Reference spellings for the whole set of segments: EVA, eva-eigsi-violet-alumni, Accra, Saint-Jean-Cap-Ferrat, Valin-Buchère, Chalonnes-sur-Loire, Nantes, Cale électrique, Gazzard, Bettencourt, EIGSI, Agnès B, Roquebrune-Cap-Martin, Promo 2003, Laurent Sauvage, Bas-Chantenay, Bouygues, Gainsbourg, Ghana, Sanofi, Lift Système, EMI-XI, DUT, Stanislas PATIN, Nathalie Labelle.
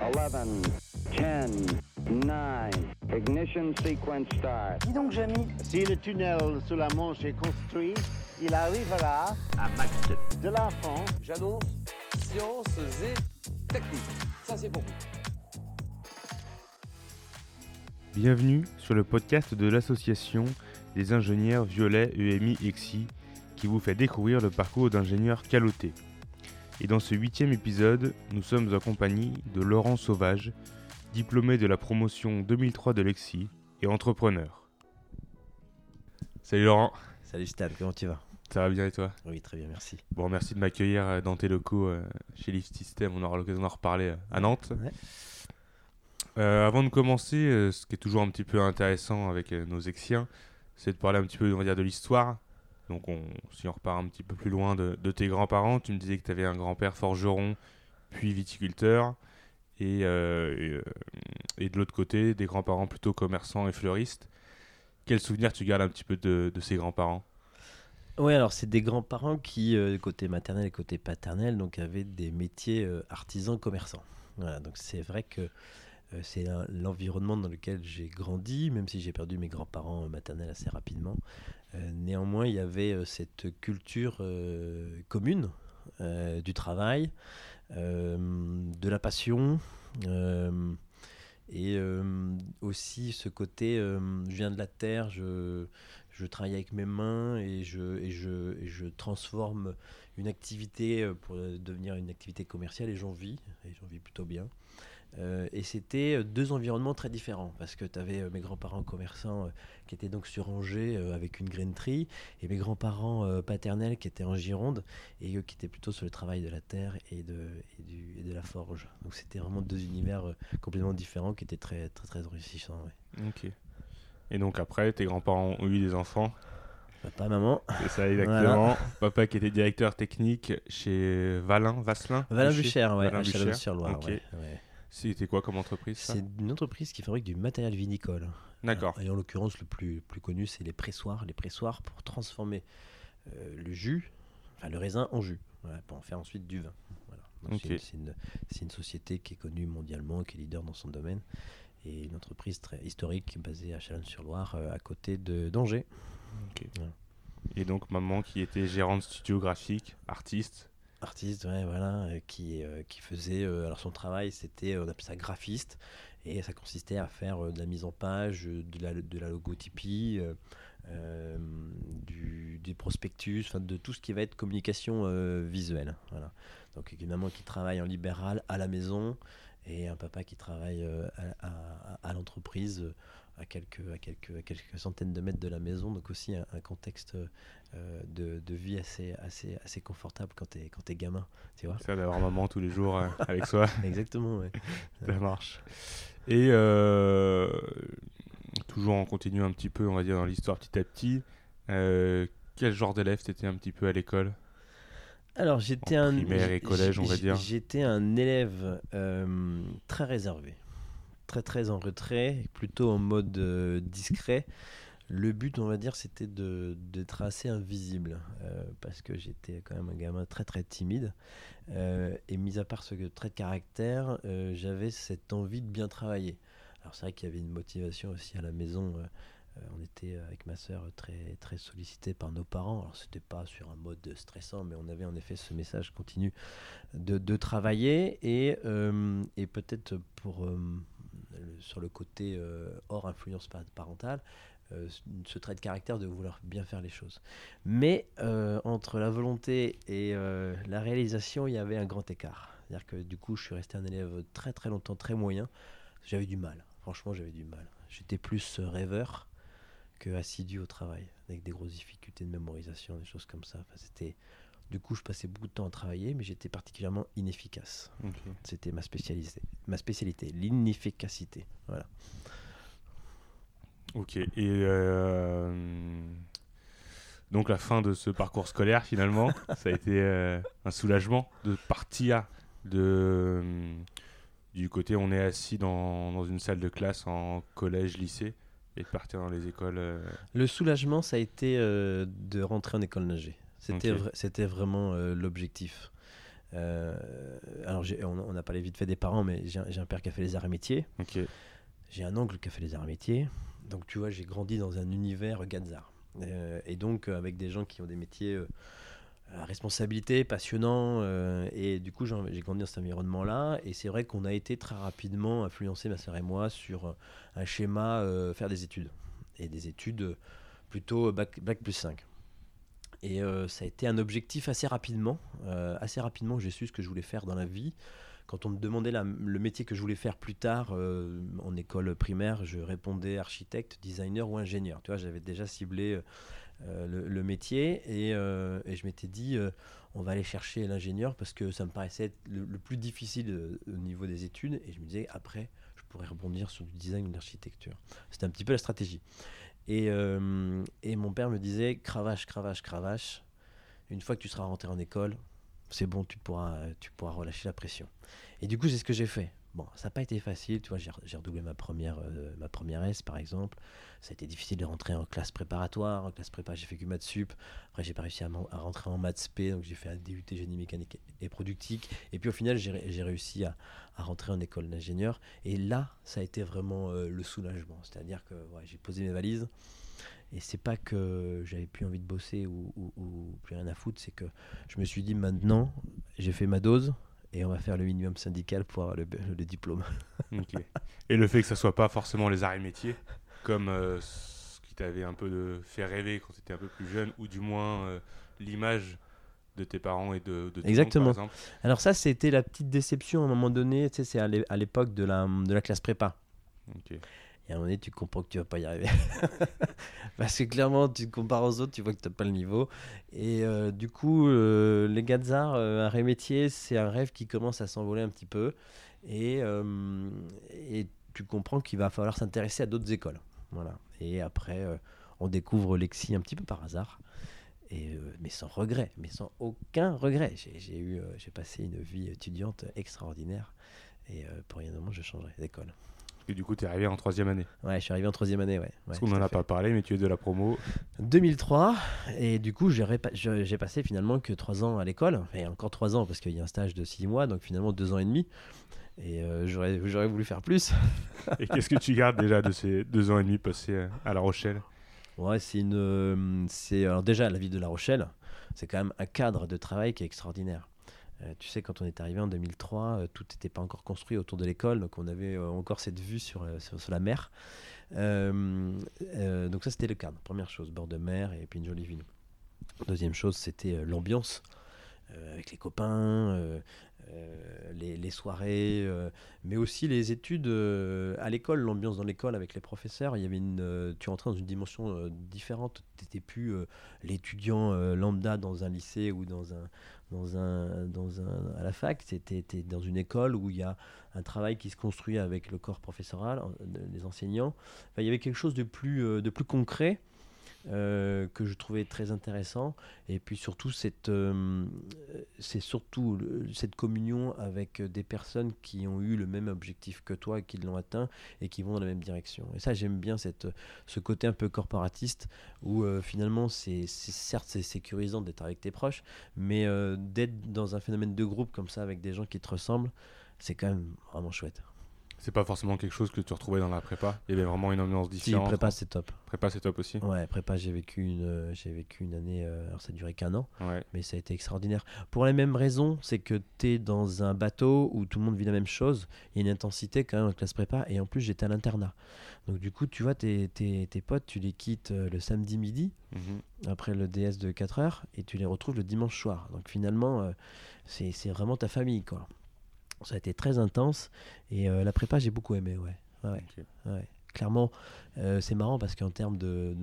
11, 10, 9, ignition sequence start. Dis donc, Jamy, si le tunnel sous la Manche est construit, il arrivera à Max de la France. J'annonce sciences et techniques. Ça, c'est pour vous. Bienvenue sur le podcast de l'association des ingénieurs Violet EMI-XI qui vous fait découvrir le parcours d'ingénieurs calotés. Et dans ce 8e épisode, nous sommes en compagnie de Laurent Sauvage, diplômé de la promotion 2003 de l'EIGSI et entrepreneur. Salut Laurent. Salut Stan, comment tu vas? Ça va bien et toi? Oui, très bien, merci. Bon, merci de m'accueillir dans tes locaux chez Lift Système, on aura l'occasion d'en reparler à Nantes. Ouais. Avant de commencer, ce qui est toujours un petit peu intéressant avec nos EIGSiens, c'est de parler un petit peu, on va dire, de l'histoire. Donc, si on repart un petit peu plus loin de tes grands-parents, tu me disais que tu avais un grand-père forgeron, puis viticulteur, et de l'autre côté, des grands-parents plutôt commerçants et fleuristes. Quels souvenirs tu gardes un petit peu de ces grands-parents? Oui, alors c'est des grands-parents qui, côté maternel et côté paternel, donc, avaient des métiers artisans-commerçants. Voilà, donc c'est vrai que c'est l'environnement dans lequel j'ai grandi, même si j'ai perdu mes grands-parents maternels assez rapidement. Néanmoins, il y avait cette culture commune du travail, de la passion et aussi ce côté je viens de la terre, je travaille avec mes mains et je transforme une activité pour devenir une activité commerciale et j'en vis plutôt bien. Et c'était deux environnements très différents parce que tu avais mes grands-parents commerçants qui étaient donc sur Angers avec une grainerie et mes grands-parents paternels qui étaient en Gironde et eux qui étaient plutôt sur le travail de la terre et de la forge. Donc c'était vraiment deux univers complètement différents qui étaient très très très enrichissants. Ouais. Ok. Et donc après, tes grands-parents ont eu des enfants? Papa, maman. C'est ça, exactement. Voilà. Papa qui était directeur technique chez Valin-Buchère, ouais, à Chalonnes-sur-Loire. Ok. Ouais, ouais. C'était quoi comme entreprise, ça? C'est une entreprise qui fabrique du matériel vinicole. D'accord. Et en l'occurrence, le plus connu, c'est les pressoirs. Les pressoirs pour transformer le raisin en jus, voilà, pour en faire ensuite du vin. Voilà. Donc, okay. C'est une société qui est connue mondialement, qui est leader dans son domaine, et une entreprise très historique basée à Chalonnes-sur-Loire, à côté d'Angers. Okay. Voilà. Et donc, maman qui était gérante studio graphique, artiste, ouais, voilà, qui faisait alors son travail, c'était, on appelle ça graphiste, et ça consistait à faire de la mise en page, de la logotypie, des prospectus, enfin de tout ce qui va être communication visuelle, voilà. Donc une maman qui travaille en libéral à la maison et un papa qui travaille à l'entreprise à quelques centaines de mètres de la maison, donc aussi un contexte de vie assez confortable quand t'es gamin, tu vois. C'est ça, d'avoir maman tous les jours avec soi. Exactement, ouais. Ça marche. Et toujours on continue un petit peu, on va dire, dans l'histoire petit à petit, quel genre d'élève t'étais un petit peu à l'école? Alors j'étais en primaire et collège, on va dire. J'étais un élève très réservé, très très en retrait, plutôt en mode discret. Le but, on va dire, c'était d'être assez invisible parce que j'étais quand même un gamin très très timide et mis à part ce trait de caractère, j'avais cette envie de bien travailler. Alors c'est vrai qu'il y avait une motivation aussi à la maison. On était avec ma sœur très, très sollicité par nos parents. Alors c'était pas sur un mode stressant, mais on avait en effet ce message continu de travailler et peut-être pour sur le côté hors influence parentale, ce trait de caractère de vouloir bien faire les choses. Mais entre la volonté et la réalisation, il y avait un grand écart. C'est-à-dire que du coup, je suis resté un élève très très longtemps, très moyen. J'avais du mal, franchement j'avais du mal. J'étais plus rêveur que assidu au travail, avec des grosses difficultés de mémorisation, des choses comme ça. Enfin, du coup, je passais beaucoup de temps à travailler, mais j'étais particulièrement inefficace. Okay. C'était ma spécialité, l'inefficacité. Voilà. Ok. Et donc, la fin de ce parcours scolaire, finalement, ça a été un soulagement de partir du côté, on est assis dans une salle de classe en collège-lycée. Et de partir dans les écoles... Le soulagement, ça a été de rentrer en école nager. C'était vraiment l'objectif. Alors on a parlé vite fait des parents, mais j'ai un père qui a fait les arts et métiers. Okay. J'ai un oncle qui a fait les arts et métiers. Donc tu vois, j'ai grandi dans un univers Gazzard. Et donc avec des gens qui ont des métiers à responsabilité, passionnants. Et du coup, j'ai grandi dans cet environnement-là. Et c'est vrai qu'on a été très rapidement influencés, ma sœur et moi, sur un schéma faire des études. Et des études plutôt bac plus 5. Et ça a été un objectif assez rapidement. Assez rapidement, j'ai su ce que je voulais faire dans la vie. Quand on me demandait le métier que je voulais faire plus tard en école primaire, je répondais architecte, designer ou ingénieur. Tu vois, j'avais déjà ciblé le métier et je m'étais dit on va aller chercher l'ingénieur parce que ça me paraissait être le plus difficile au niveau des études. Et je me disais après, je pourrais rebondir sur du design ou de l'architecture. C'était un petit peu la stratégie. Et mon père me disait cravache. Une fois que tu seras rentré en école, c'est bon, tu pourras relâcher la pression. Et du coup, c'est ce que j'ai fait. Bon, ça n'a pas été facile, tu vois, j'ai redoublé ma première S, par exemple. Ça a été difficile de rentrer en classe préparatoire. En classe prépa, j'ai fait que maths sup. Après, j'ai pas réussi à rentrer en maths p, donc j'ai fait un DUT génie mécanique et productique. Et puis au final, j'ai réussi à rentrer en école d'ingénieur. Et là, ça a été vraiment le soulagement. C'est-à-dire que ouais, j'ai posé mes valises. Et c'est pas que j'avais plus envie de bosser ou plus rien à foutre, c'est que je me suis dit maintenant, j'ai fait ma dose et on va faire le minimum syndical pour avoir le diplôme. Okay. Et le fait que ça soit pas forcément les arts et métiers, comme ce qui t'avait un peu fait rêver quand tu étais un peu plus jeune, ou du moins l'image de tes parents et de tes Exactement. Oncles, par exemple. Alors ça, c'était la petite déception à un moment donné, tu sais, c'est à l'époque de la classe prépa. Ok. Et à un moment donné, tu comprends que tu ne vas pas y arriver. Parce que clairement, tu te compares aux autres, tu vois que tu n'as pas le niveau. Et du coup, les Gazzards, un rêve métier, c'est un rêve qui commence à s'envoler un petit peu. Et tu comprends qu'il va falloir s'intéresser à d'autres écoles. Voilà. Et après, on découvre l'EIGSI un petit peu par hasard. Et, mais sans regret, mais sans aucun regret. J'ai passé une vie étudiante extraordinaire. Et pour rien au monde, je changerai d'école. Et du coup, tu es arrivé en troisième année. Ouais, je suis arrivé en troisième année, ouais. Parce qu'on n'en a pas parlé, mais tu es de la promo 2003. Et du coup, j'ai passé finalement que 3 ans à l'école. Et encore 3 ans, parce qu'il y a un stage de 6 mois, donc finalement 2 ans et demi. Et j'aurais voulu faire plus. Et qu'est-ce que tu gardes déjà de ces 2 ans et demi passés à La Rochelle ? Ouais, alors déjà, la ville de La Rochelle, c'est quand même un cadre de travail qui est extraordinaire. Tu sais, quand on est arrivé en 2003, tout n'était pas encore construit autour de l'école, donc on avait encore cette vue sur la mer. Donc ça, c'était le cadre. Première chose, bord de mer et puis une jolie ville. Deuxième chose, c'était l'ambiance avec les copains, les soirées, mais aussi les études à l'école, l'ambiance dans l'école avec les professeurs. Il y avait tu rentrais dans une dimension différente. Tu n'étais plus l'étudiant lambda dans un lycée ou à la fac, t'es dans une école où il y a un travail qui se construit avec le corps professoral, les enseignants. Enfin, il y avait quelque chose de plus concret que je trouvais très intéressant. Et puis surtout, cette communion avec des personnes qui ont eu le même objectif que toi, qui l'ont atteint et qui vont dans la même direction. Et ça, j'aime bien ce côté un peu corporatiste où finalement, certes, c'est sécurisant d'être avec tes proches, mais d'être dans un phénomène de groupe comme ça, avec des gens qui te ressemblent, c'est quand même vraiment chouette. C'est pas forcément quelque chose que tu retrouvais dans la prépa. Il y avait vraiment une ambiance différente. Si, prépa, c'est top. Prépa, c'est top aussi. Ouais, prépa, j'ai vécu une année. Alors, ça durait qu'1 an, ouais. Mais ça a été extraordinaire. Pour les mêmes raisons, c'est que t'es dans un bateau où tout le monde vit la même chose. Il y a une intensité quand même en classe prépa. Et en plus, j'étais à l'internat. Donc, du coup, tu vois, tes potes, tu les quittes le samedi midi, après le DS de 4 heures, et tu les retrouves le dimanche soir. Donc, finalement, c'est vraiment ta famille, quoi. Ça a été très intense et la prépa, j'ai beaucoup aimé, ouais. Ouais, okay. Ouais. Clairement, c'est marrant parce qu'en termes de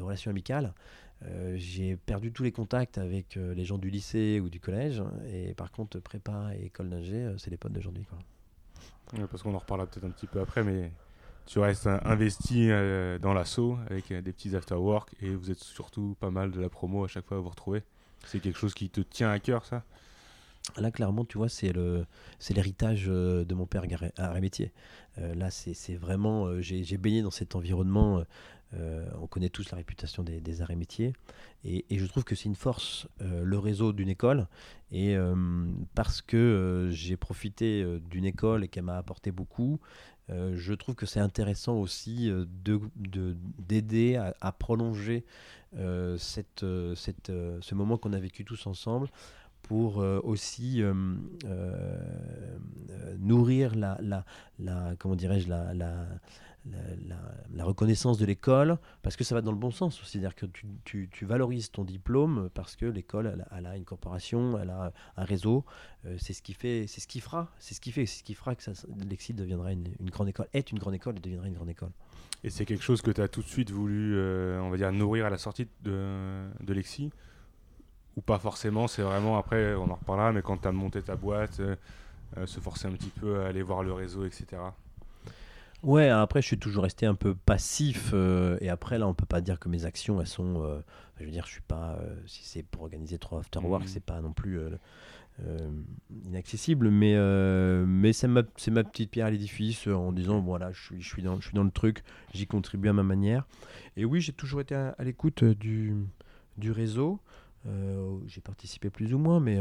relations amicales, j'ai perdu tous les contacts avec les gens du lycée ou du collège. Et par contre, prépa et école d'ingé, c'est les potes d'aujourd'hui, quoi. Ouais, parce qu'on en reparlera peut-être un petit peu après, mais tu restes investi dans l'asso avec des petits after-work et vous êtes surtout pas mal de la promo à chaque fois à vous retrouver. C'est quelque chose qui te tient à cœur, ça ? Là, clairement, tu vois, c'est l'héritage de mon père à Rémétier. Là, c'est vraiment... J'ai baigné dans cet environnement. On connaît tous la réputation des arts et métiers. Et je trouve que c'est une force, le réseau d'une école. Et parce que j'ai profité d'une école et qu'elle m'a apporté beaucoup, je trouve que c'est intéressant aussi d'aider à prolonger ce moment qu'on a vécu tous ensemble, pour aussi nourrir la reconnaissance de l'école, parce que ça va dans le bon sens. C'est-à-dire que tu valorises ton diplôme parce que l'école, elle a une corporation, elle a un réseau. C'est ce qui fera que l'EIGSI deviendra une grande école, est une grande école et deviendra une grande école. Et c'est quelque chose que tu as tout de suite voulu, on va dire, nourrir à la sortie de l'EIGSI? Ou pas forcément, c'est vraiment, après on en reparlera, mais quand tu as monté ta boîte, se forcer un petit peu à aller voir le réseau, etc. Ouais, après je suis toujours resté un peu passif, et après là on peut pas dire que mes actions elles sont, je veux dire je suis pas, si c'est pour organiser 3 afterwork, c'est pas non plus inaccessible, mais c'est ma petite pierre à l'édifice, en disant voilà, je suis dans le truc, j'y contribue à ma manière. Et oui, j'ai toujours été à l'écoute du réseau. J'ai participé plus ou moins, mais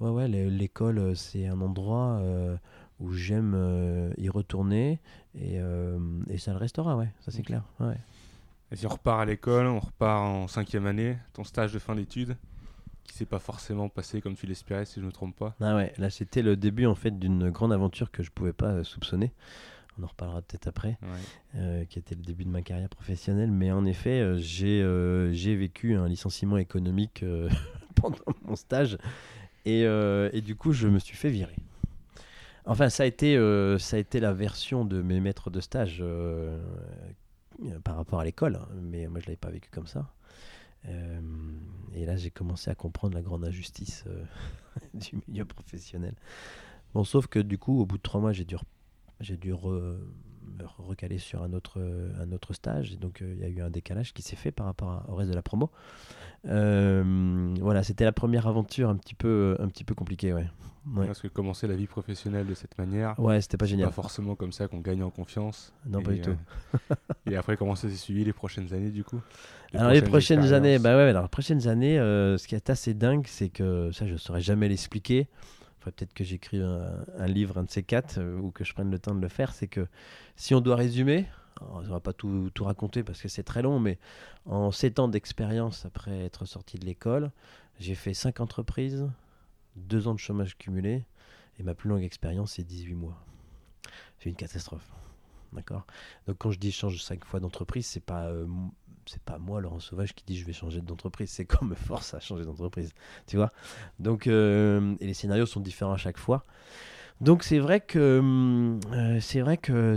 ouais, l'école, c'est un endroit où j'aime y retourner, et ça le restera, ouais, ça c'est clair. Ouais. Et si on repart à l'école, on repart en 5e année, ton stage de fin d'études qui s'est pas forcément passé comme tu l'espérais, si je me trompe pas. Ah ouais, là c'était le début en fait d'une grande aventure que je pouvais pas soupçonner. On en reparlera peut-être après, ouais. Qui était le début de ma carrière professionnelle. Mais en effet, j'ai vécu un licenciement économique pendant mon stage. Et du coup, je me suis fait virer. Enfin, ça a été la version de mes maîtres de stage par rapport à l'école. Mais moi, je ne l'avais pas vécu comme ça. Et là, j'ai commencé à comprendre la grande injustice du milieu professionnel. Bon, sauf que du coup, au bout de 3 mois, j'ai dû me recaler sur un autre stage. Et donc, il y a eu un décalage qui s'est fait par rapport au reste de la promo. Voilà, c'était la première aventure un petit peu compliquée. Ouais. Parce que commencer la vie professionnelle de cette manière, ouais, c'était pas génial. Pas forcément comme ça qu'on gagne en confiance. Non, pas du tout. Et après, comment ça s'est suivi les prochaines années, du coup? Les prochaines années, ce qui est assez dingue, c'est que ça, je ne saurais jamais l'expliquer. Peut-être que j'écris un livre, un de ces 4, ou que je prenne le temps de le faire. C'est que si on doit résumer, on ne va pas tout raconter parce que c'est très long, mais en 7 ans d'expérience après être sorti de l'école, j'ai fait 5 entreprises, 2 ans de chômage cumulé, et ma plus longue expérience, c'est 18 mois. C'est une catastrophe. D'accord. Donc quand je dis change 5 fois d'entreprise, c'est pas moi, Laurent Sauvage, qui dit je vais changer d'entreprise, c'est qu'on me force à changer d'entreprise, tu vois. Donc et les scénarios sont différents à chaque fois. Donc c'est vrai que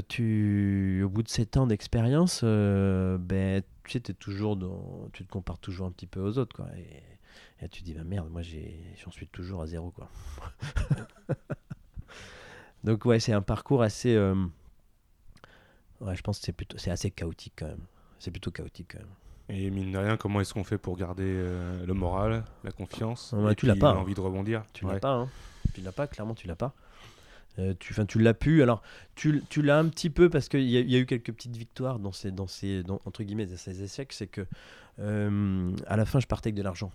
tu, au bout de 7 ans d'expérience, tu sais, tu te compares toujours un petit peu aux autres, quoi. Et tu te dis bah merde, moi j'en suis toujours à 0, quoi. Donc ouais, c'est un parcours assez ouais, je pense que c'est assez chaotique quand même. C'est plutôt chaotique quand même. Et mine de rien, comment est-ce qu'on fait pour garder le moral, la confiance, ouais, et tu l'as pas, l'envie de rebondir? Tu l'as pas, hein. Tu l'as pas, clairement tu l'as pas. Tu l'as pu. Alors tu l'as un petit peu parce qu'il y a eu quelques petites victoires dans entre guillemets ces échecs. C'est que à la fin, je partais avec de l'argent.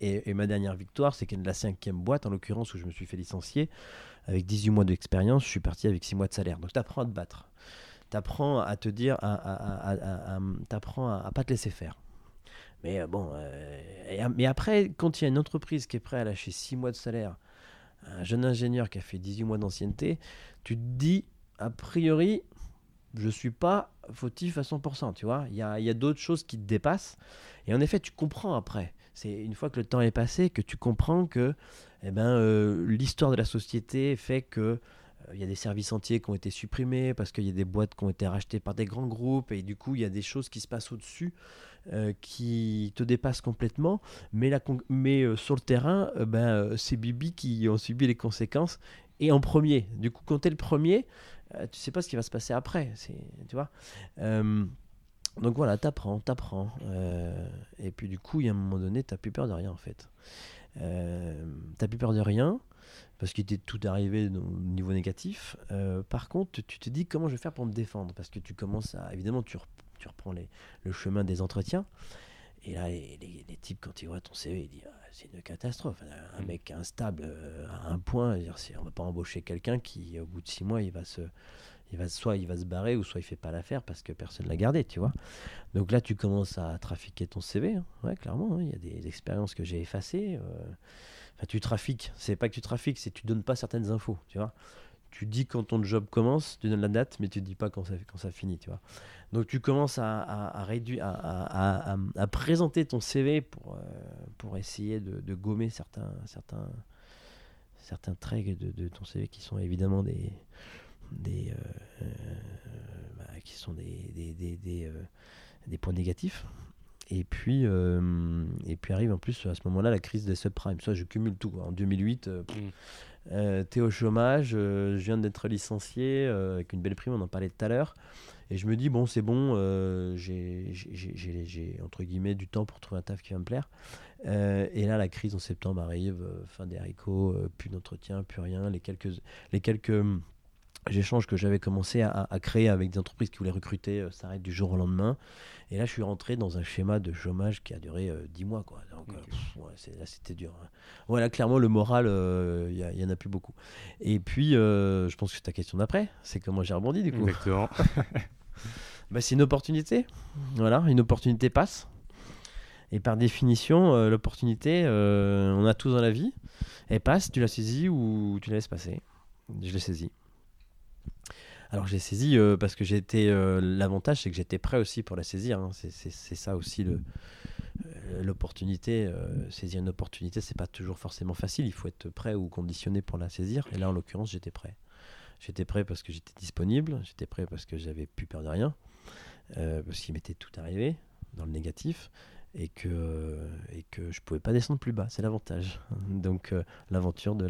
Et ma dernière victoire, c'est qu'elle est de la 5e boîte, en l'occurrence, où je me suis fait licencier. Avec 18 mois d'expérience, je suis parti avec 6 mois de salaire. Donc t'apprends à te battre, t'apprends à te dire, t'apprends à pas te laisser faire. Mais bon, mais après, quand il y a une entreprise qui est prête à lâcher 6 mois de salaire, un jeune ingénieur qui a fait 18 mois d'ancienneté, tu te dis, a priori, je suis pas fautif à 100%, tu vois. Il y a d'autres choses qui te dépassent. Et en effet, tu comprends après. C'est une fois que le temps est passé que tu comprends que l'histoire de la société fait que il y a des services entiers qui ont été supprimés parce qu'il y a des boîtes qui ont été rachetées par des grands groupes, et du coup, il y a des choses qui se passent au-dessus qui te dépassent complètement. Mais sur le terrain, c'est Bibi qui ont subi les conséquences, et en premier. Du coup, quand tu es le premier, tu sais pas ce qui va se passer après, tu vois. Donc voilà, t'apprends. Et puis du coup, il y a un moment donné, t'as plus peur de rien en fait. T'as plus peur de rien, parce qu'il t'est tout arrivé au niveau négatif. Par contre, tu te dis comment je vais faire pour me défendre, parce que tu commences à, évidemment, tu reprends le chemin des entretiens. Et là, les types, quand ils voient ton CV, ils disent « c'est une catastrophe, un mec instable à un point, on va pas embaucher quelqu'un qui, au bout de 6 mois, soit il va se barrer ou soit il fait pas l'affaire parce que personne l'a gardé, tu vois. » Donc là, tu commences à trafiquer ton CV, hein. Ouais, clairement, il y a des expériences que j'ai effacées. Enfin, tu trafiques, c'est pas que tu trafiques, c'est que tu donnes pas certaines infos, tu vois. Tu dis quand ton job commence, tu donnes la date, mais tu ne dis pas quand ça finit, tu vois. Donc tu commences à présenter ton CV pour essayer de gommer certains traits de ton CV qui sont évidemment des points négatifs. Et puis arrive en plus à ce moment-là la crise des subprimes. Ça, je cumule tout, quoi. En 2008, t'es au chômage, je viens d'être licencié avec une belle prime, on en parlait tout à l'heure. Et je me dis, bon, c'est bon, j'ai entre guillemets du temps pour trouver un taf qui va me plaire. Et là, la crise en septembre arrive, fin des haricots, plus d'entretien, plus rien. Les quelques échanges que j'avais commencé à créer avec des entreprises qui voulaient recruter s'arrêtent du jour au lendemain. Et là, je suis rentré dans un schéma de chômage qui a duré 10 mois, quoi. Donc, okay. Là, c'était dur, hein. Ouais, là, clairement, le moral, il y en a plus beaucoup. Et puis, je pense que c'est ta question d'après. C'est comment j'ai rebondi, du coup. Exactement. Bah, c'est une opportunité. Voilà, une opportunité passe. Et par définition, l'opportunité, on a tous dans la vie. Elle passe, tu la saisis ou tu la laisses passer. Je l'ai saisie. Alors j'ai saisi parce que l'avantage c'est que j'étais prêt aussi pour la saisir, hein. C'est ça aussi l'opportunité, saisir une opportunité c'est pas toujours forcément facile, il faut être prêt ou conditionné pour la saisir, et là en l'occurrence j'étais prêt parce que j'étais disponible, j'étais prêt parce que j'avais plus peur de rien, parce qu'il m'était tout arrivé dans le négatif et que je pouvais pas descendre plus bas, c'est l'avantage, donc l'aventure de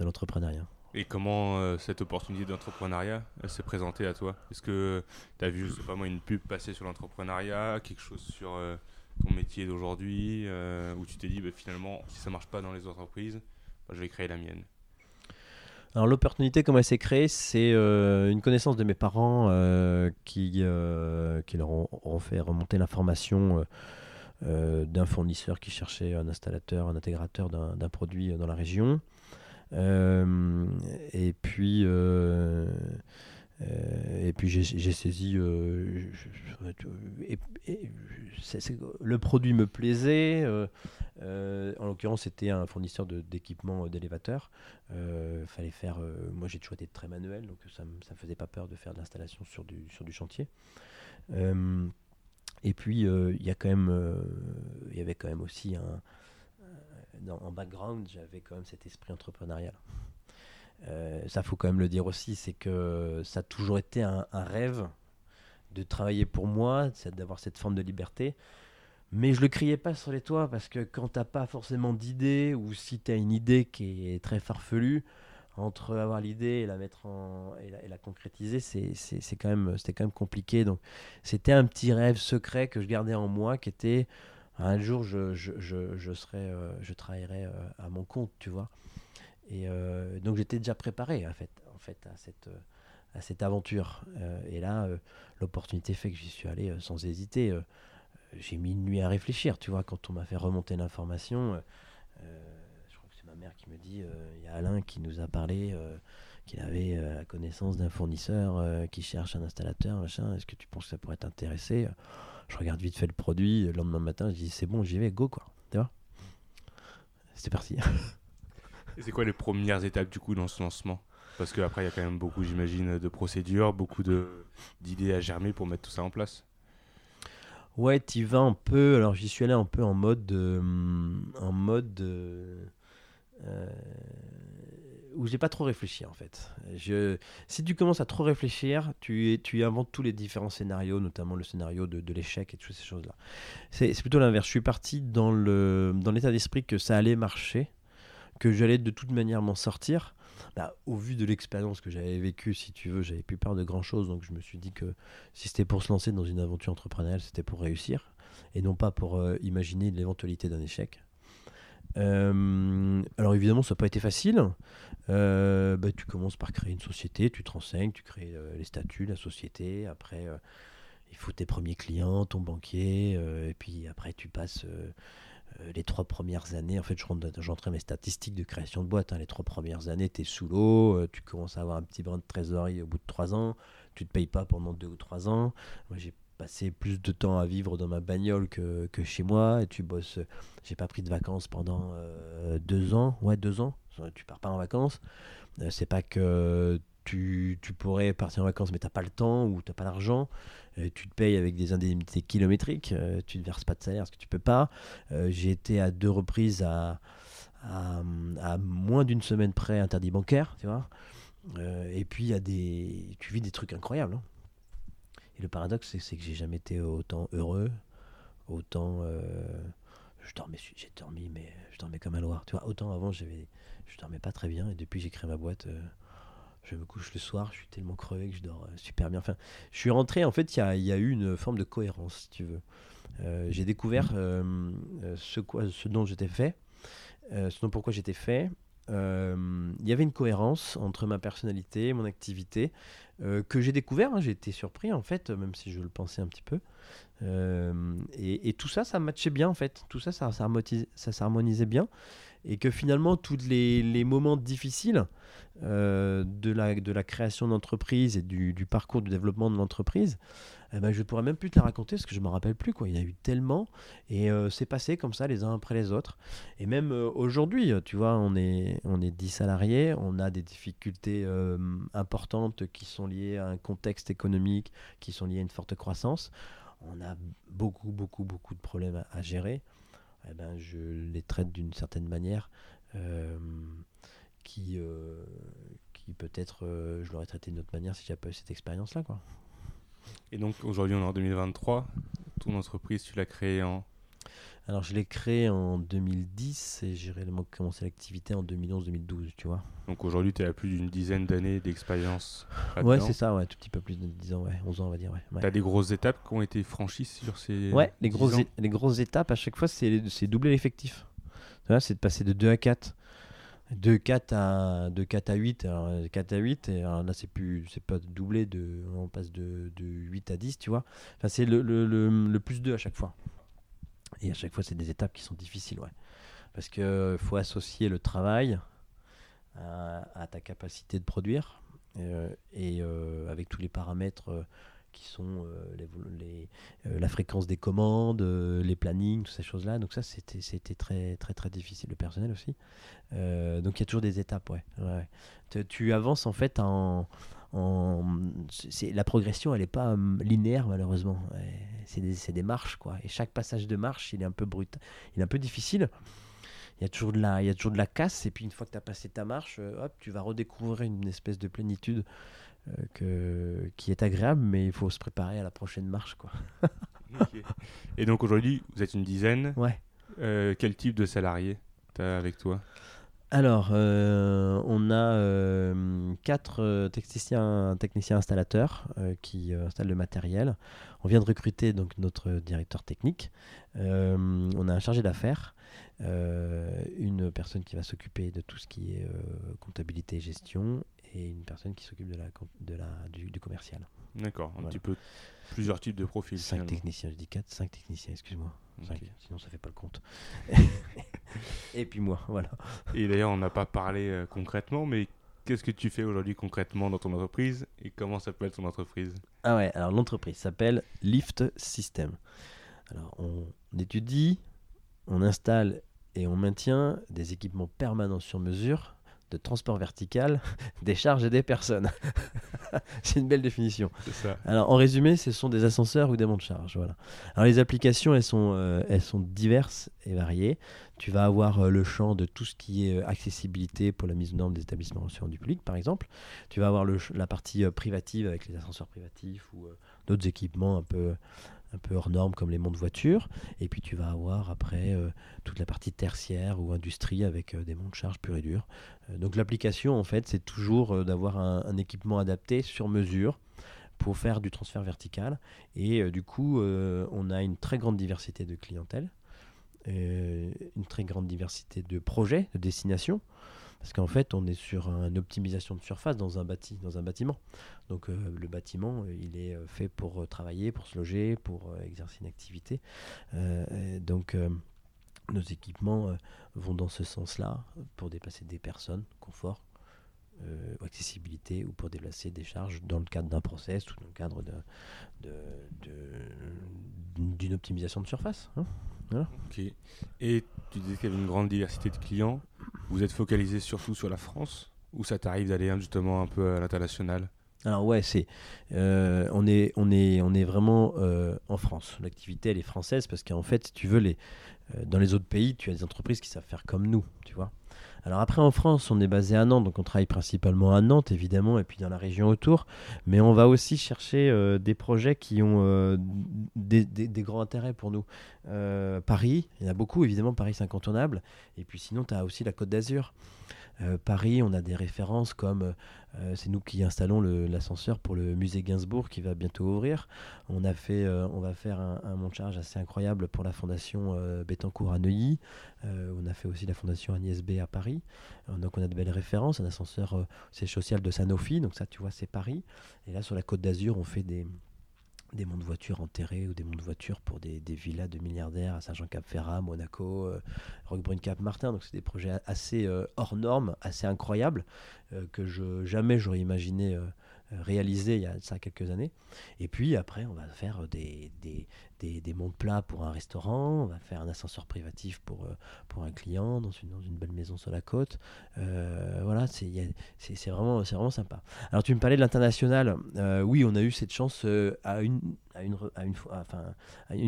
l'entrepreneuriat. Et comment cette opportunité d'entrepreneuriat s'est présentée à toi ? Est-ce que tu as vu, je sais pas moi, une pub passer sur l'entrepreneuriat, quelque chose sur ton métier d'aujourd'hui, où tu t'es dit bah, finalement, si ça marche pas dans les entreprises, bah, je vais créer la mienne ? Alors l'opportunité, comment elle s'est créée, c'est une connaissance de mes parents qui leur ont fait remonter l'information d'un fournisseur qui cherchait un installateur, un intégrateur d'un produit dans la région. Et puis j'ai saisi le produit me plaisait, en l'occurrence c'était un fournisseur d'équipements d'élévateurs, fallait faire, moi j'ai toujours été très manuel, donc ça me faisait pas peur de faire de l'installation sur du chantier, et puis il y avait quand même aussi en background, j'avais quand même cet esprit entrepreneurial. Ça, faut quand même le dire aussi, c'est que ça a toujours été un rêve de travailler pour moi, d'avoir cette forme de liberté. Mais je le criais pas sur les toits parce que quand t'as pas forcément d'idée ou si t'as une idée qui est très farfelue, entre avoir l'idée et la mettre et la concrétiser, c'était quand même compliqué. Donc, c'était un petit rêve secret que je gardais en moi qui était un jour, je travaillerai à mon compte, tu vois. Et donc, j'étais déjà préparé, en fait à cette aventure. Et là, l'opportunité fait que j'y suis allé sans hésiter. J'ai mis une nuit à réfléchir, tu vois, quand on m'a fait remonter l'information. Je crois que c'est ma mère qui me dit, il y a Alain qui nous a parlé, qu'il avait la connaissance d'un fournisseur qui cherche un installateur, machin. Est-ce que tu penses que ça pourrait t'intéresser ? Je regarde vite fait le produit, le lendemain matin, je dis c'est bon, j'y vais, go quoi, tu vois. C'était parti. Et c'est quoi les premières étapes du coup dans ce lancement ? Parce qu'après, il y a quand même beaucoup, j'imagine, de procédures, beaucoup d'idées à germer pour mettre tout ça en place. Ouais, t'y vas un peu, alors j'y suis allé un peu en mode où j'ai pas trop réfléchi en fait. Si tu commences à trop réfléchir, tu inventes tous les différents scénarios, notamment le scénario de l'échec et toutes ces choses-là. C'est plutôt l'inverse. Je suis parti dans l'état d'esprit que ça allait marcher, que j'allais de toute manière m'en sortir. Là, au vu de l'expérience que j'avais vécue, si tu veux, j'avais plus peur de grand-chose. Donc je me suis dit que si c'était pour se lancer dans une aventure entrepreneuriale, c'était pour réussir et non pas pour imaginer l'éventualité d'un échec. Alors évidemment, ça n'a pas été facile. Tu commences par créer une société, tu te renseignes, tu crées les statuts, la société. Après, il faut tes premiers clients, ton banquier. Et puis après, tu passes les 3 premières années. En fait, j'entrais mes statistiques de création de boîte. Hein. Les 3 premières années, tu es sous l'eau. Tu commences à avoir un petit brin de trésorerie au bout de 3 ans. Tu ne te payes pas pendant 2 ou 3 ans. Moi, j'ai passé plus de temps à vivre dans ma bagnole que chez moi, et tu bosses, j'ai pas pris de vacances pendant 2 ans, ouais 2 ans, tu pars pas en vacances, c'est pas que tu pourrais partir en vacances mais t'as pas le temps ou t'as pas l'argent, tu te payes avec des indemnités kilométriques, tu ne verses pas de salaire parce que tu peux pas, j'ai été à 2 reprises à moins d'une semaine près interdit bancaire, tu vois, et puis tu vis des trucs incroyables, hein. Et le paradoxe, c'est que j'ai jamais été autant heureux, autant. Je dormais comme un loir. Tu vois, autant avant, je dormais pas très bien. Et depuis, j'ai créé ma boîte. Je me couche le soir, je suis tellement crevé que je dors super bien. Enfin, je suis rentré. En fait, il y a eu une forme de cohérence, si tu veux. J'ai découvert pourquoi j'étais fait. Il y avait une cohérence entre ma personnalité, mon activité, que j'ai découvert, hein, j'ai été surpris en fait, même si je le pensais un petit peu, et tout ça, ça matchait bien en fait, tout ça, ça s'harmonisait bien, et que finalement tous les moments difficiles de la création d'entreprise et du parcours de développement de l'entreprise, je ne pourrais même plus te la raconter parce que je ne m'en rappelle plus, quoi. Il y en a eu tellement et c'est passé comme ça les uns après les autres, et même aujourd'hui, tu vois, on est 10 salariés, on a des difficultés importantes qui sont liées à un contexte économique, qui sont liées à une forte croissance, on a beaucoup de problèmes à gérer. Je les traite d'une certaine manière qui peut-être je l'aurais traité d'une autre manière si j'avais pas eu cette expérience-là, quoi. Et donc aujourd'hui on est en 2023, ton entreprise tu l'as créée en... Alors je l'ai créée en 2010 et j'ai réellement commencé l'activité en 2011-2012, tu vois. Donc aujourd'hui tu as plus d'une dizaine d'années d'expérience. Ouais, c'est ça, ouais, tout petit peu plus de 10 ans, ouais, 11 ans on va dire. Ouais. Ouais. Tu as des grosses étapes qui ont été franchies sur ces... Ouais, les grosses étapes à chaque fois c'est doubler l'effectif. Là, c'est de passer de 2 à 4. De 4 à 8, alors 4 à 8 et là c'est pas doublé, on passe de 8 à 10, tu vois, enfin, c'est le plus 2 à chaque fois, et à chaque fois c'est des étapes qui sont difficiles, ouais, parce que faut associer le travail à ta capacité de produire, et avec tous les paramètres qui sont la fréquence des commandes, les plannings, toutes ces choses-là. Donc ça, c'était très, très, très difficile. Le personnel aussi. Donc il y a toujours des étapes, ouais. Ouais. Tu avances en fait la progression, elle n'est pas linéaire malheureusement. Ouais. C'est des marches, quoi. Et chaque passage de marche, il est un peu brut, il est un peu difficile. Il y a toujours de la casse. Et puis une fois que tu as passé ta marche, hop, tu vas redécouvrir une espèce de plénitude. Qui est agréable, mais il faut se préparer à la prochaine marche, quoi. Okay. Et donc aujourd'hui, vous êtes une dizaine. Ouais. Quel type de salarié tu as avec toi ? Alors, on a 4 techniciens installateurs qui installent le matériel. On vient de recruter donc notre directeur technique. On a un chargé d'affaires. Une personne qui va s'occuper de tout ce qui est comptabilité et gestion, et une personne qui s'occupe du commercial. D'accord, un petit peu plusieurs types de profils. 5 techniciens, je dis 4, 5 techniciens, excuse-moi. Okay. 5, sinon ça fait pas le compte. Et puis moi, voilà. Et d'ailleurs, on n'a pas parlé concrètement, mais qu'est-ce que tu fais aujourd'hui concrètement dans ton entreprise et comment s'appelle ton entreprise ? Ah ouais, alors l'entreprise s'appelle Lift Système. Alors on étudie, on installe et on maintient des équipements permanents sur mesure de transport vertical, des charges et des personnes. C'est une belle définition. C'est ça. Alors, en résumé, ce sont des ascenseurs ou des montes charges. Voilà. Alors, les applications, elles sont diverses et variées. Tu vas avoir le champ de tout ce qui est accessibilité pour la mise aux normes des établissements recevant du public, par exemple. Tu vas avoir la partie privative avec les ascenseurs privatifs ou d'autres équipements un peu hors normes comme les montes voitures, et puis tu vas avoir après toute la partie tertiaire ou industrie avec des montes charges pures et dures. Donc l'application en fait c'est toujours d'avoir un équipement adapté sur mesure pour faire du transfert vertical, et du coup on a une très grande diversité de clientèle. une très grande diversité de projets, de destinations, parce qu'en fait on est sur une optimisation de surface dans un bâtiment. Donc le bâtiment il est fait pour travailler, pour se loger, pour exercer une activité. Nos équipements vont dans ce sens-là pour déplacer des personnes, confort, accessibilité, ou pour déplacer des charges dans le cadre d'un process ou dans le cadre d'une optimisation de surface. Hein, voilà. Okay. Et tu disais qu'il y avait une grande diversité de clients. Vous êtes focalisé surtout sur la France, ou ça t'arrive d'aller justement un peu à l'international ? Alors ouais, on est vraiment en France. L'activité elle est française parce qu'en fait, si tu veux, dans les autres pays, tu as des entreprises qui savent faire comme nous, tu vois. Alors après en France, on est basé à Nantes, donc on travaille principalement à Nantes évidemment, et puis dans la région autour. Mais on va aussi chercher des projets qui ont des grands intérêts pour nous. Paris, il y en a beaucoup évidemment. Paris c'est incontournable. Et puis sinon, tu as aussi la Côte d'Azur. Paris, on a des références comme c'est nous qui installons l'ascenseur pour le musée Gainsbourg qui va bientôt ouvrir. On va faire un montage assez incroyable pour la fondation Bettencourt à Neuilly. On a fait aussi la fondation Agnès B à Paris. Donc on a de belles références. Un ascenseur siège social de Sanofi. Donc ça, tu vois, c'est Paris. Et là, sur la Côte d'Azur, on fait des monts de voitures enterrés ou des monts de voitures pour des villas de milliardaires à Saint-Jean-Cap-Ferrat, Monaco, Roquebrune-Cap-Martin. Donc c'est des projets assez hors normes, assez incroyables que jamais j'aurais imaginé réaliser il y a ça quelques années. Et puis après on va faire des monts de plats pour un restaurant, on va faire un ascenseur privatif pour un client dans une belle maison sur la côte. Voilà, c'est vraiment sympa. Alors tu me parlais de l'international. Oui, on a eu cette chance une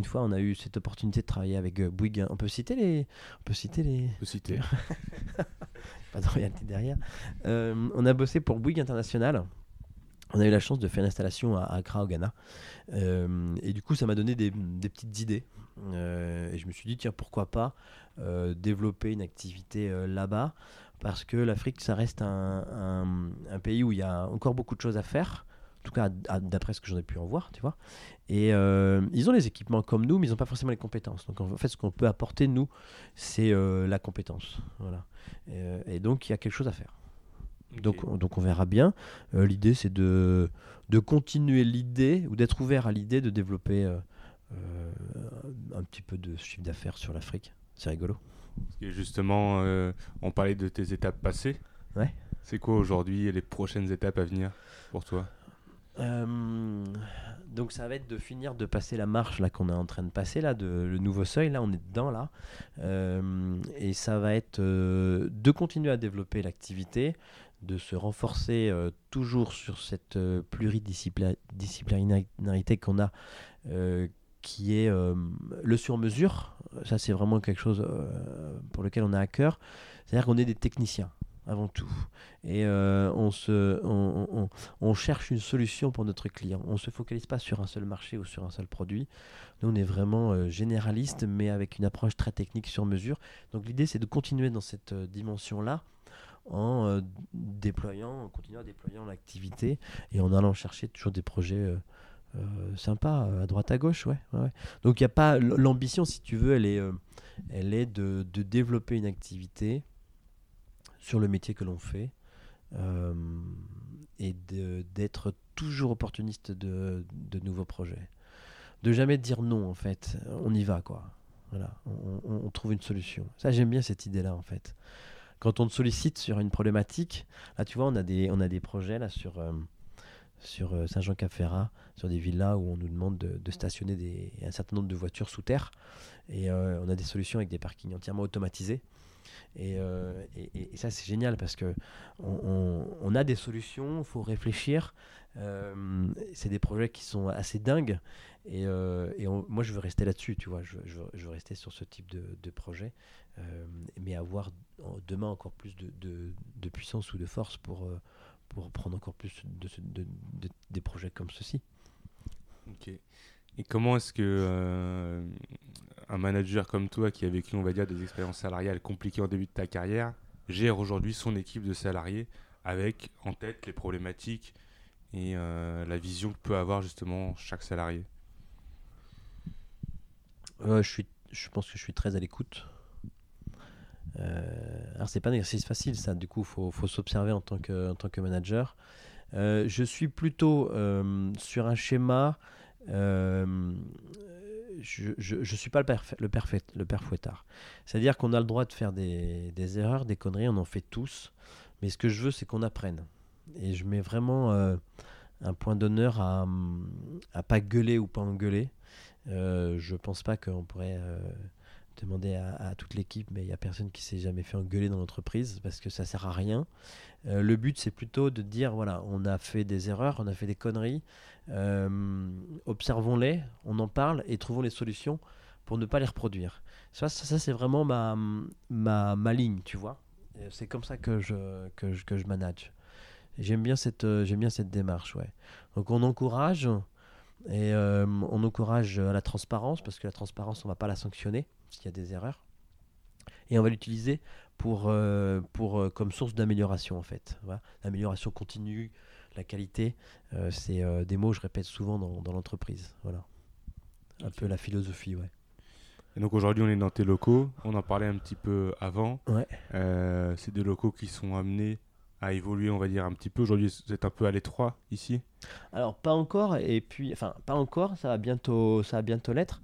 fois on a eu cette opportunité de travailler avec Bouygues. On peut citer pas de royauté derrière. On a bossé pour Bouygues International. On a eu la chance de faire une installation à Accra au Ghana. Et du coup, ça m'a donné des petites idées. Et je me suis dit, tiens, pourquoi pas développer une activité là-bas, parce que l'Afrique, ça reste un pays où il y a encore beaucoup de choses à faire. En tout cas, d'après ce que j'en ai pu en voir, tu vois. Et ils ont les équipements comme nous, mais ils n'ont pas forcément les compétences. Donc, en fait, ce qu'on peut apporter, nous, c'est la compétence. Voilà. Et donc, il y a quelque chose à faire. Okay. Donc on verra bien. L'idée c'est de continuer l'idée, ou d'être ouvert à l'idée de développer un petit peu de chiffre d'affaires sur l'Afrique. C'est rigolo. Et justement, on parlait de tes étapes passées. Ouais. C'est quoi aujourd'hui les prochaines étapes à venir pour toi ? Donc ça va être de finir de passer la marche là qu'on est en train de passer là, le nouveau seuil là, on est dedans là, et ça va être de continuer à développer l'activité, de se renforcer toujours sur cette pluridisciplinarité qu'on a, qui est le sur-mesure. Ça c'est vraiment quelque chose pour lequel on a à cœur, c'est-à-dire qu'on est des techniciens avant tout, et on cherche une solution pour notre client. On ne se focalise pas sur un seul marché ou sur un seul produit. Nous on est vraiment généraliste, mais avec une approche très technique sur mesure. Donc l'idée c'est de continuer dans cette dimension là, en continuant à déployer l'activité et en allant chercher toujours des projets sympas à droite à gauche. Ouais. Donc il y a pas l'ambition, si tu veux, elle est de développer une activité sur le métier que l'on fait, et d'être toujours opportuniste de nouveaux projets, de jamais dire non. En fait on y va quoi, voilà, on trouve une solution. Ça j'aime bien cette idée là en fait. Quand on te sollicite sur une problématique là, tu vois, on a des projets là sur Saint-Jean-Cap-Ferrat, sur des villas où on nous demande de stationner un certain nombre de voitures sous terre, et on a des solutions avec des parkings entièrement automatisés. Et ça c'est génial parce que on a des solutions, faut réfléchir. C'est des projets qui sont assez dingues, et moi je veux rester là-dessus, tu vois. Je veux rester sur ce type de projet, mais avoir demain encore plus de puissance ou de force pour prendre encore plus des projets comme ceci. Ok. Et comment est-ce que un manager comme toi, qui a vécu, on va dire, des expériences salariales compliquées en début de ta carrière, gère aujourd'hui son équipe de salariés avec en tête les problématiques et la vision que peut avoir justement chaque salarié ? je pense que je suis très à l'écoute. Alors c'est pas un exercice facile ça, du coup faut s'observer en tant que manager. Je suis plutôt sur un schéma, je suis pas le père fouettard, c'est-à-dire qu'on a le droit de faire des erreurs, des conneries, on en fait tous, mais ce que je veux c'est qu'on apprenne, et je mets vraiment un point d'honneur à pas gueuler ou pas engueuler. Je pense pas qu'on pourrait demander à toute l'équipe, mais il n'y a personne qui s'est jamais fait engueuler dans l'entreprise parce que ça ne sert à rien. Le but, c'est plutôt de dire, voilà, on a fait des erreurs, on a fait des conneries, observons-les, on en parle et trouvons les solutions pour ne pas les reproduire. Ça c'est vraiment ma ligne, tu vois. C'est comme ça que je manage. J'aime bien cette démarche, ouais. Donc on encourage, et on encourage la transparence, parce que la transparence, on ne va pas la sanctionner s'il y a des erreurs, et on va l'utiliser pour comme source d'amélioration en fait, voilà. L'amélioration continue, la qualité, c'est des mots que je répète souvent dans l'entreprise, voilà. Okay. Un peu la philosophie, ouais. Et donc aujourd'hui on est dans tes locaux, on en parlait un petit peu avant, ouais. C'est des locaux qui sont amenés à évoluer, on va dire, un petit peu. Aujourd'hui, vous êtes un peu à l'étroit ici? Alors, pas encore, et puis, enfin, pas encore, ça va bientôt l'être.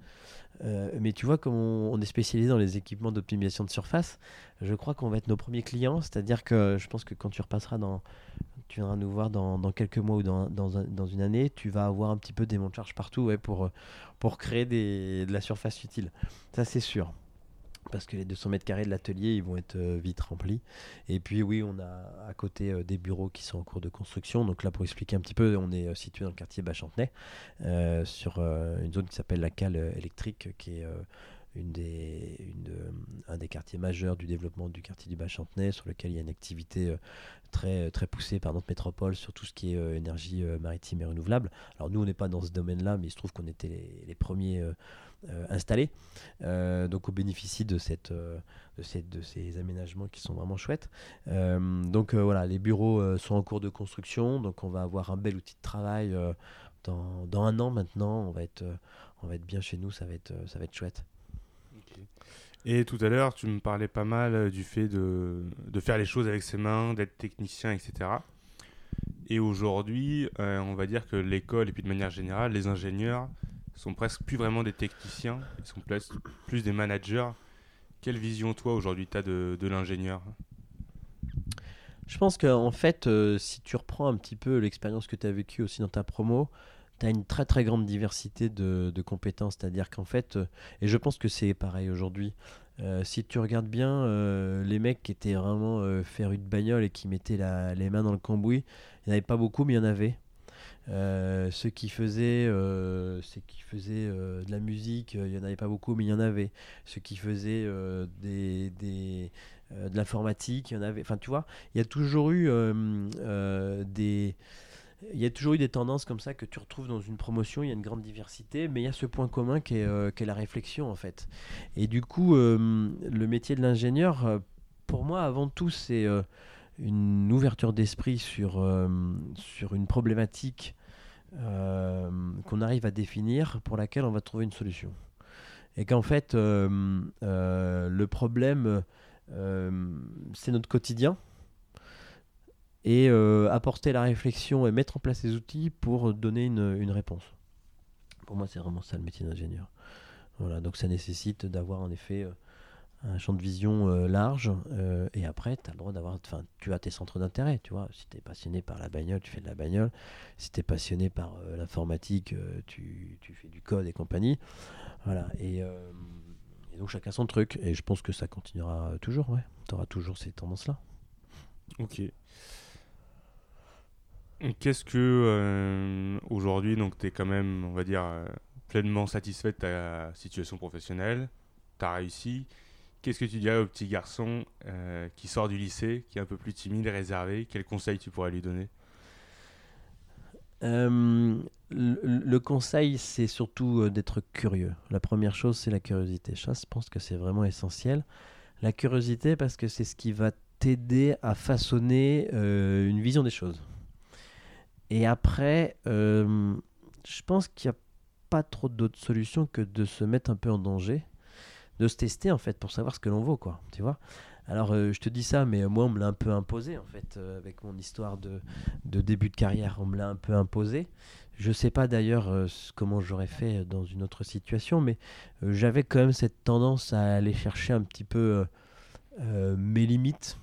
Mais tu vois, comme on est spécialisé dans les équipements d'optimisation de surface, je crois qu'on va être nos premiers clients, c'est-à-dire que je pense que quand tu viendras nous voir dans quelques mois ou dans une année, tu vas avoir un petit peu des monts de charge partout, ouais, pour créer de la surface utile. Ça, c'est sûr. Parce que les 200 mètres carrés de l'atelier, ils vont être vite remplis. Et puis oui, on a à côté des bureaux qui sont en cours de construction. Donc là, pour expliquer un petit peu, on est situé dans le quartier Bas-Chantenay, sur une zone qui s'appelle la Cale électrique, qui est un des quartiers majeurs du développement du quartier du Bas-Chantenay, sur lequel il y a une activité très, très poussée par notre métropole sur tout ce qui est énergie maritime et renouvelable. Alors nous, on n'est pas dans ce domaine-là, mais il se trouve qu'on était les premiers installés, donc on bénéficie de ces aménagements qui sont vraiment chouettes. Donc voilà, les bureaux sont en cours de construction, donc on va avoir un bel outil de travail dans un an maintenant. On va être bien chez nous, ça va être chouette. Et tout à l'heure, tu me parlais pas mal du fait de faire les choses avec ses mains, d'être technicien, etc. Et aujourd'hui, on va dire que l'école, et puis de manière générale, les ingénieurs sont presque plus vraiment des techniciens, ils sont plus des managers. Quelle vision, toi, aujourd'hui, tu as de l'ingénieur ? Je pense qu'en fait, si tu reprends un petit peu l'expérience que tu as vécue aussi dans ta promo, tu as une très très grande diversité de compétences, c'est-à-dire qu'en fait, et je pense que c'est pareil aujourd'hui, si tu regardes bien, les mecs qui étaient vraiment férus de bagnole et qui mettaient les mains dans le cambouis, il n'y en avait pas beaucoup, mais il y en avait. Ceux qui faisaient de la musique, il n'y en avait pas beaucoup, mais il y en avait. Ceux qui faisaient de l'informatique, il y en avait. Enfin, tu vois, il y a toujours eu Il y a toujours eu des tendances comme ça que tu retrouves dans une promotion, il y a une grande diversité, mais il y a ce point commun qui est la réflexion en fait. Et du coup, le métier de l'ingénieur, pour moi avant tout, c'est une ouverture d'esprit sur une problématique qu'on arrive à définir, pour laquelle on va trouver une solution. Et qu'en fait, le problème, c'est notre quotidien. Et apporter la réflexion et mettre en place les outils pour donner une réponse. Pour moi, c'est vraiment ça le métier d'ingénieur. Voilà, donc ça nécessite d'avoir en effet un champ de vision large, et après tu as le droit d'avoir, enfin, tu as tes centres d'intérêt, tu vois. Si tu es passionné par la bagnole, tu fais de la bagnole. Si tu es passionné par l'informatique, tu fais du code et compagnie. Voilà, et donc chacun son truc, et je pense que ça continuera toujours, ouais. Tu auras toujours ces tendances-là. OK. Qu'est-ce que aujourd'hui, donc tu es quand même, on va dire, pleinement satisfait de ta situation professionnelle, tu as réussi. Qu'est-ce que tu dirais au petit garçon qui sort du lycée, qui est un peu plus timide et réservé? Quel conseil tu pourrais lui donner? Le conseil, c'est surtout d'être curieux. La première chose, c'est la curiosité. Je pense que c'est vraiment essentiel. La curiosité, parce que c'est ce qui va t'aider à façonner une vision des choses. Et après, je pense qu'il n'y a pas trop d'autres solutions que de se mettre un peu en danger. de se tester en fait pour savoir ce que l'on vaut, quoi, tu vois. Alors je te dis ça, mais moi on me l'a un peu imposé en fait, avec mon histoire de début de carrière, on me l'a un peu imposé. Je sais pas d'ailleurs comment j'aurais fait dans une autre situation, mais j'avais quand même cette tendance à aller chercher un petit peu mes limites,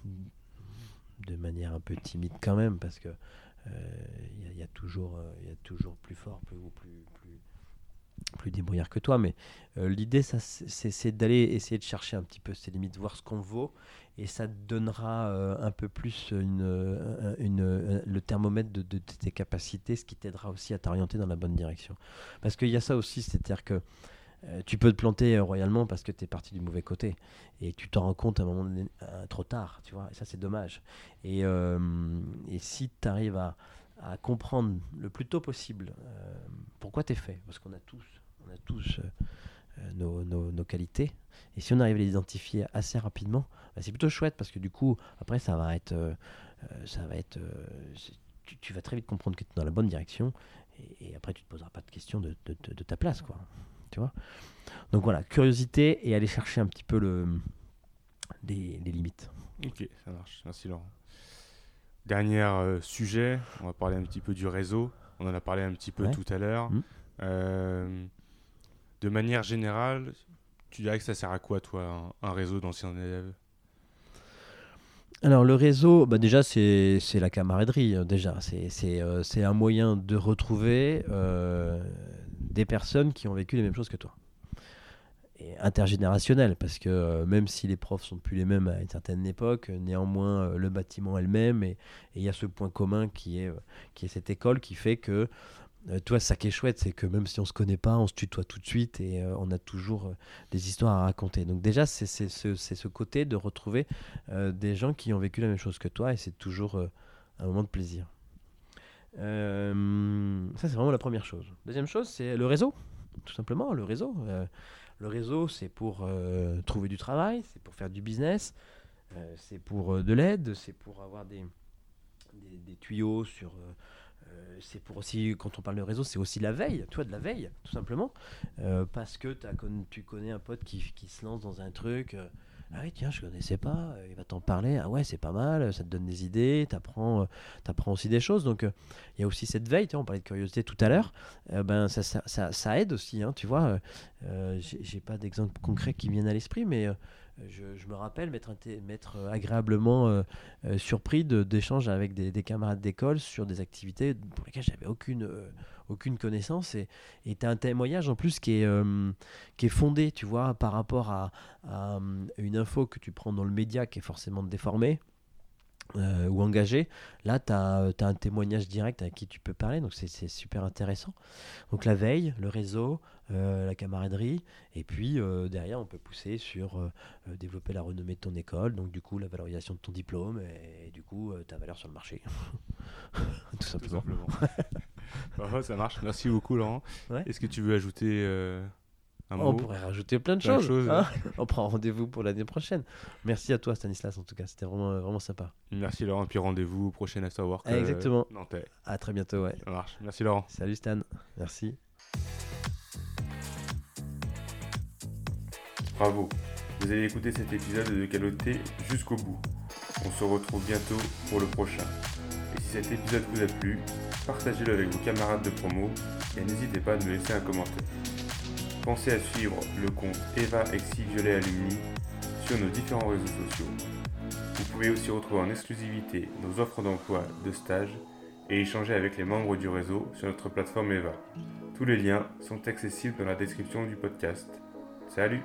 de manière un peu timide quand même, parce que il y a toujours plus fort, plus débrouillard que toi, mais l'idée ça, c'est d'aller essayer de chercher un petit peu ses limites, voir ce qu'on vaut, et ça te donnera un peu plus le thermomètre de tes capacités, ce qui t'aidera aussi à t'orienter dans la bonne direction, parce qu'il y a ça aussi, c'est-à-dire que tu peux te planter royalement parce que tu es parti du mauvais côté et tu t'en rends compte à un moment donné, trop tard, tu vois, et ça c'est dommage. Et si tu arrives à comprendre le plus tôt possible pourquoi tu es fait, parce qu'on a tous nos qualités, et si on arrive à les identifier assez rapidement, bah, c'est plutôt chouette, parce que du coup après ça va être tu vas très vite comprendre que tu es dans la bonne direction, et après tu te poseras pas de question de ta place, quoi. Tu vois, donc voilà, curiosité et aller chercher un petit peu les limites. Ok, ça marche, merci Laurent. Dernier sujet, on va parler un petit peu du réseau, on en a parlé un petit peu tout à l'heure. De manière générale, tu dirais que ça sert à quoi, toi, un réseau d'anciens élèves ? Alors le réseau, bah déjà c'est la camaraderie, déjà c'est un moyen de retrouver des personnes qui ont vécu les mêmes choses que toi, et intergénérationnel, parce que même si les profs sont plus les mêmes à une certaine époque, néanmoins le bâtiment est le même, et il y a ce point commun qui est cette école, qui fait que toi, ça qui est chouette, c'est que même si on se connaît pas, on se tutoie tout de suite, et on a toujours des histoires à raconter. Donc déjà c'est ce côté de retrouver des gens qui ont vécu la même chose que toi, et c'est toujours un moment de plaisir. Ça c'est vraiment la première chose. Deuxième chose, c'est le réseau, tout simplement. Le réseau c'est pour trouver du travail, c'est pour faire du business, c'est pour de l'aide, c'est pour avoir des tuyaux sur c'est pour aussi, quand on parle de réseau, c'est aussi la veille, toi, de la veille, tout simplement, parce que tu connais un pote qui se lance dans un truc, ah oui tiens, je connaissais pas, il va t'en parler, ah ouais c'est pas mal, ça te donne des idées, t'apprends aussi des choses, donc il y a aussi cette veille, on parlait de curiosité tout à l'heure, ben ça aide aussi, hein, tu vois, j'ai pas d'exemple concret qui vienne à l'esprit, mais je me rappelle m'être agréablement surpris d'échanges avec des camarades d'école sur des activités pour lesquelles j'avais aucune connaissance, et t'as un témoignage en plus qui est fondé, tu vois, par rapport à une info que tu prends dans le média qui est forcément déformée ou engagée. Là t'as un témoignage direct à qui tu peux parler, donc c'est super intéressant. Donc la veille, le réseau, la camaraderie, et puis derrière on peut pousser sur développer la renommée de ton école, donc du coup la valorisation de ton diplôme, et du coup ta valeur sur le marché. tout simplement. Oh, ça marche, merci beaucoup Laurent. Ouais. Est-ce que tu veux ajouter un mot ? On pourrait rajouter plein de choses, hein. On prend rendez-vous pour l'année prochaine. Merci à toi Stanislas, en tout cas c'était vraiment, vraiment sympa. Merci Laurent, et puis rendez-vous au prochain Afterwork. Exactement, Nantais. À très bientôt, ouais. Ça marche, merci Laurent. Salut Stan, merci. Bravo, vous avez écouté cet épisode de Caloté jusqu'au bout. On se retrouve bientôt pour le prochain. Et si cet épisode vous a plu, partagez-le avec vos camarades de promo et n'hésitez pas à nous laisser un commentaire. Pensez à suivre le compte eva-eigsi-violet-alumni sur nos différents réseaux sociaux. Vous pouvez aussi retrouver en exclusivité nos offres d'emploi, de stage et échanger avec les membres du réseau sur notre plateforme EVA. Tous les liens sont accessibles dans la description du podcast. Salut!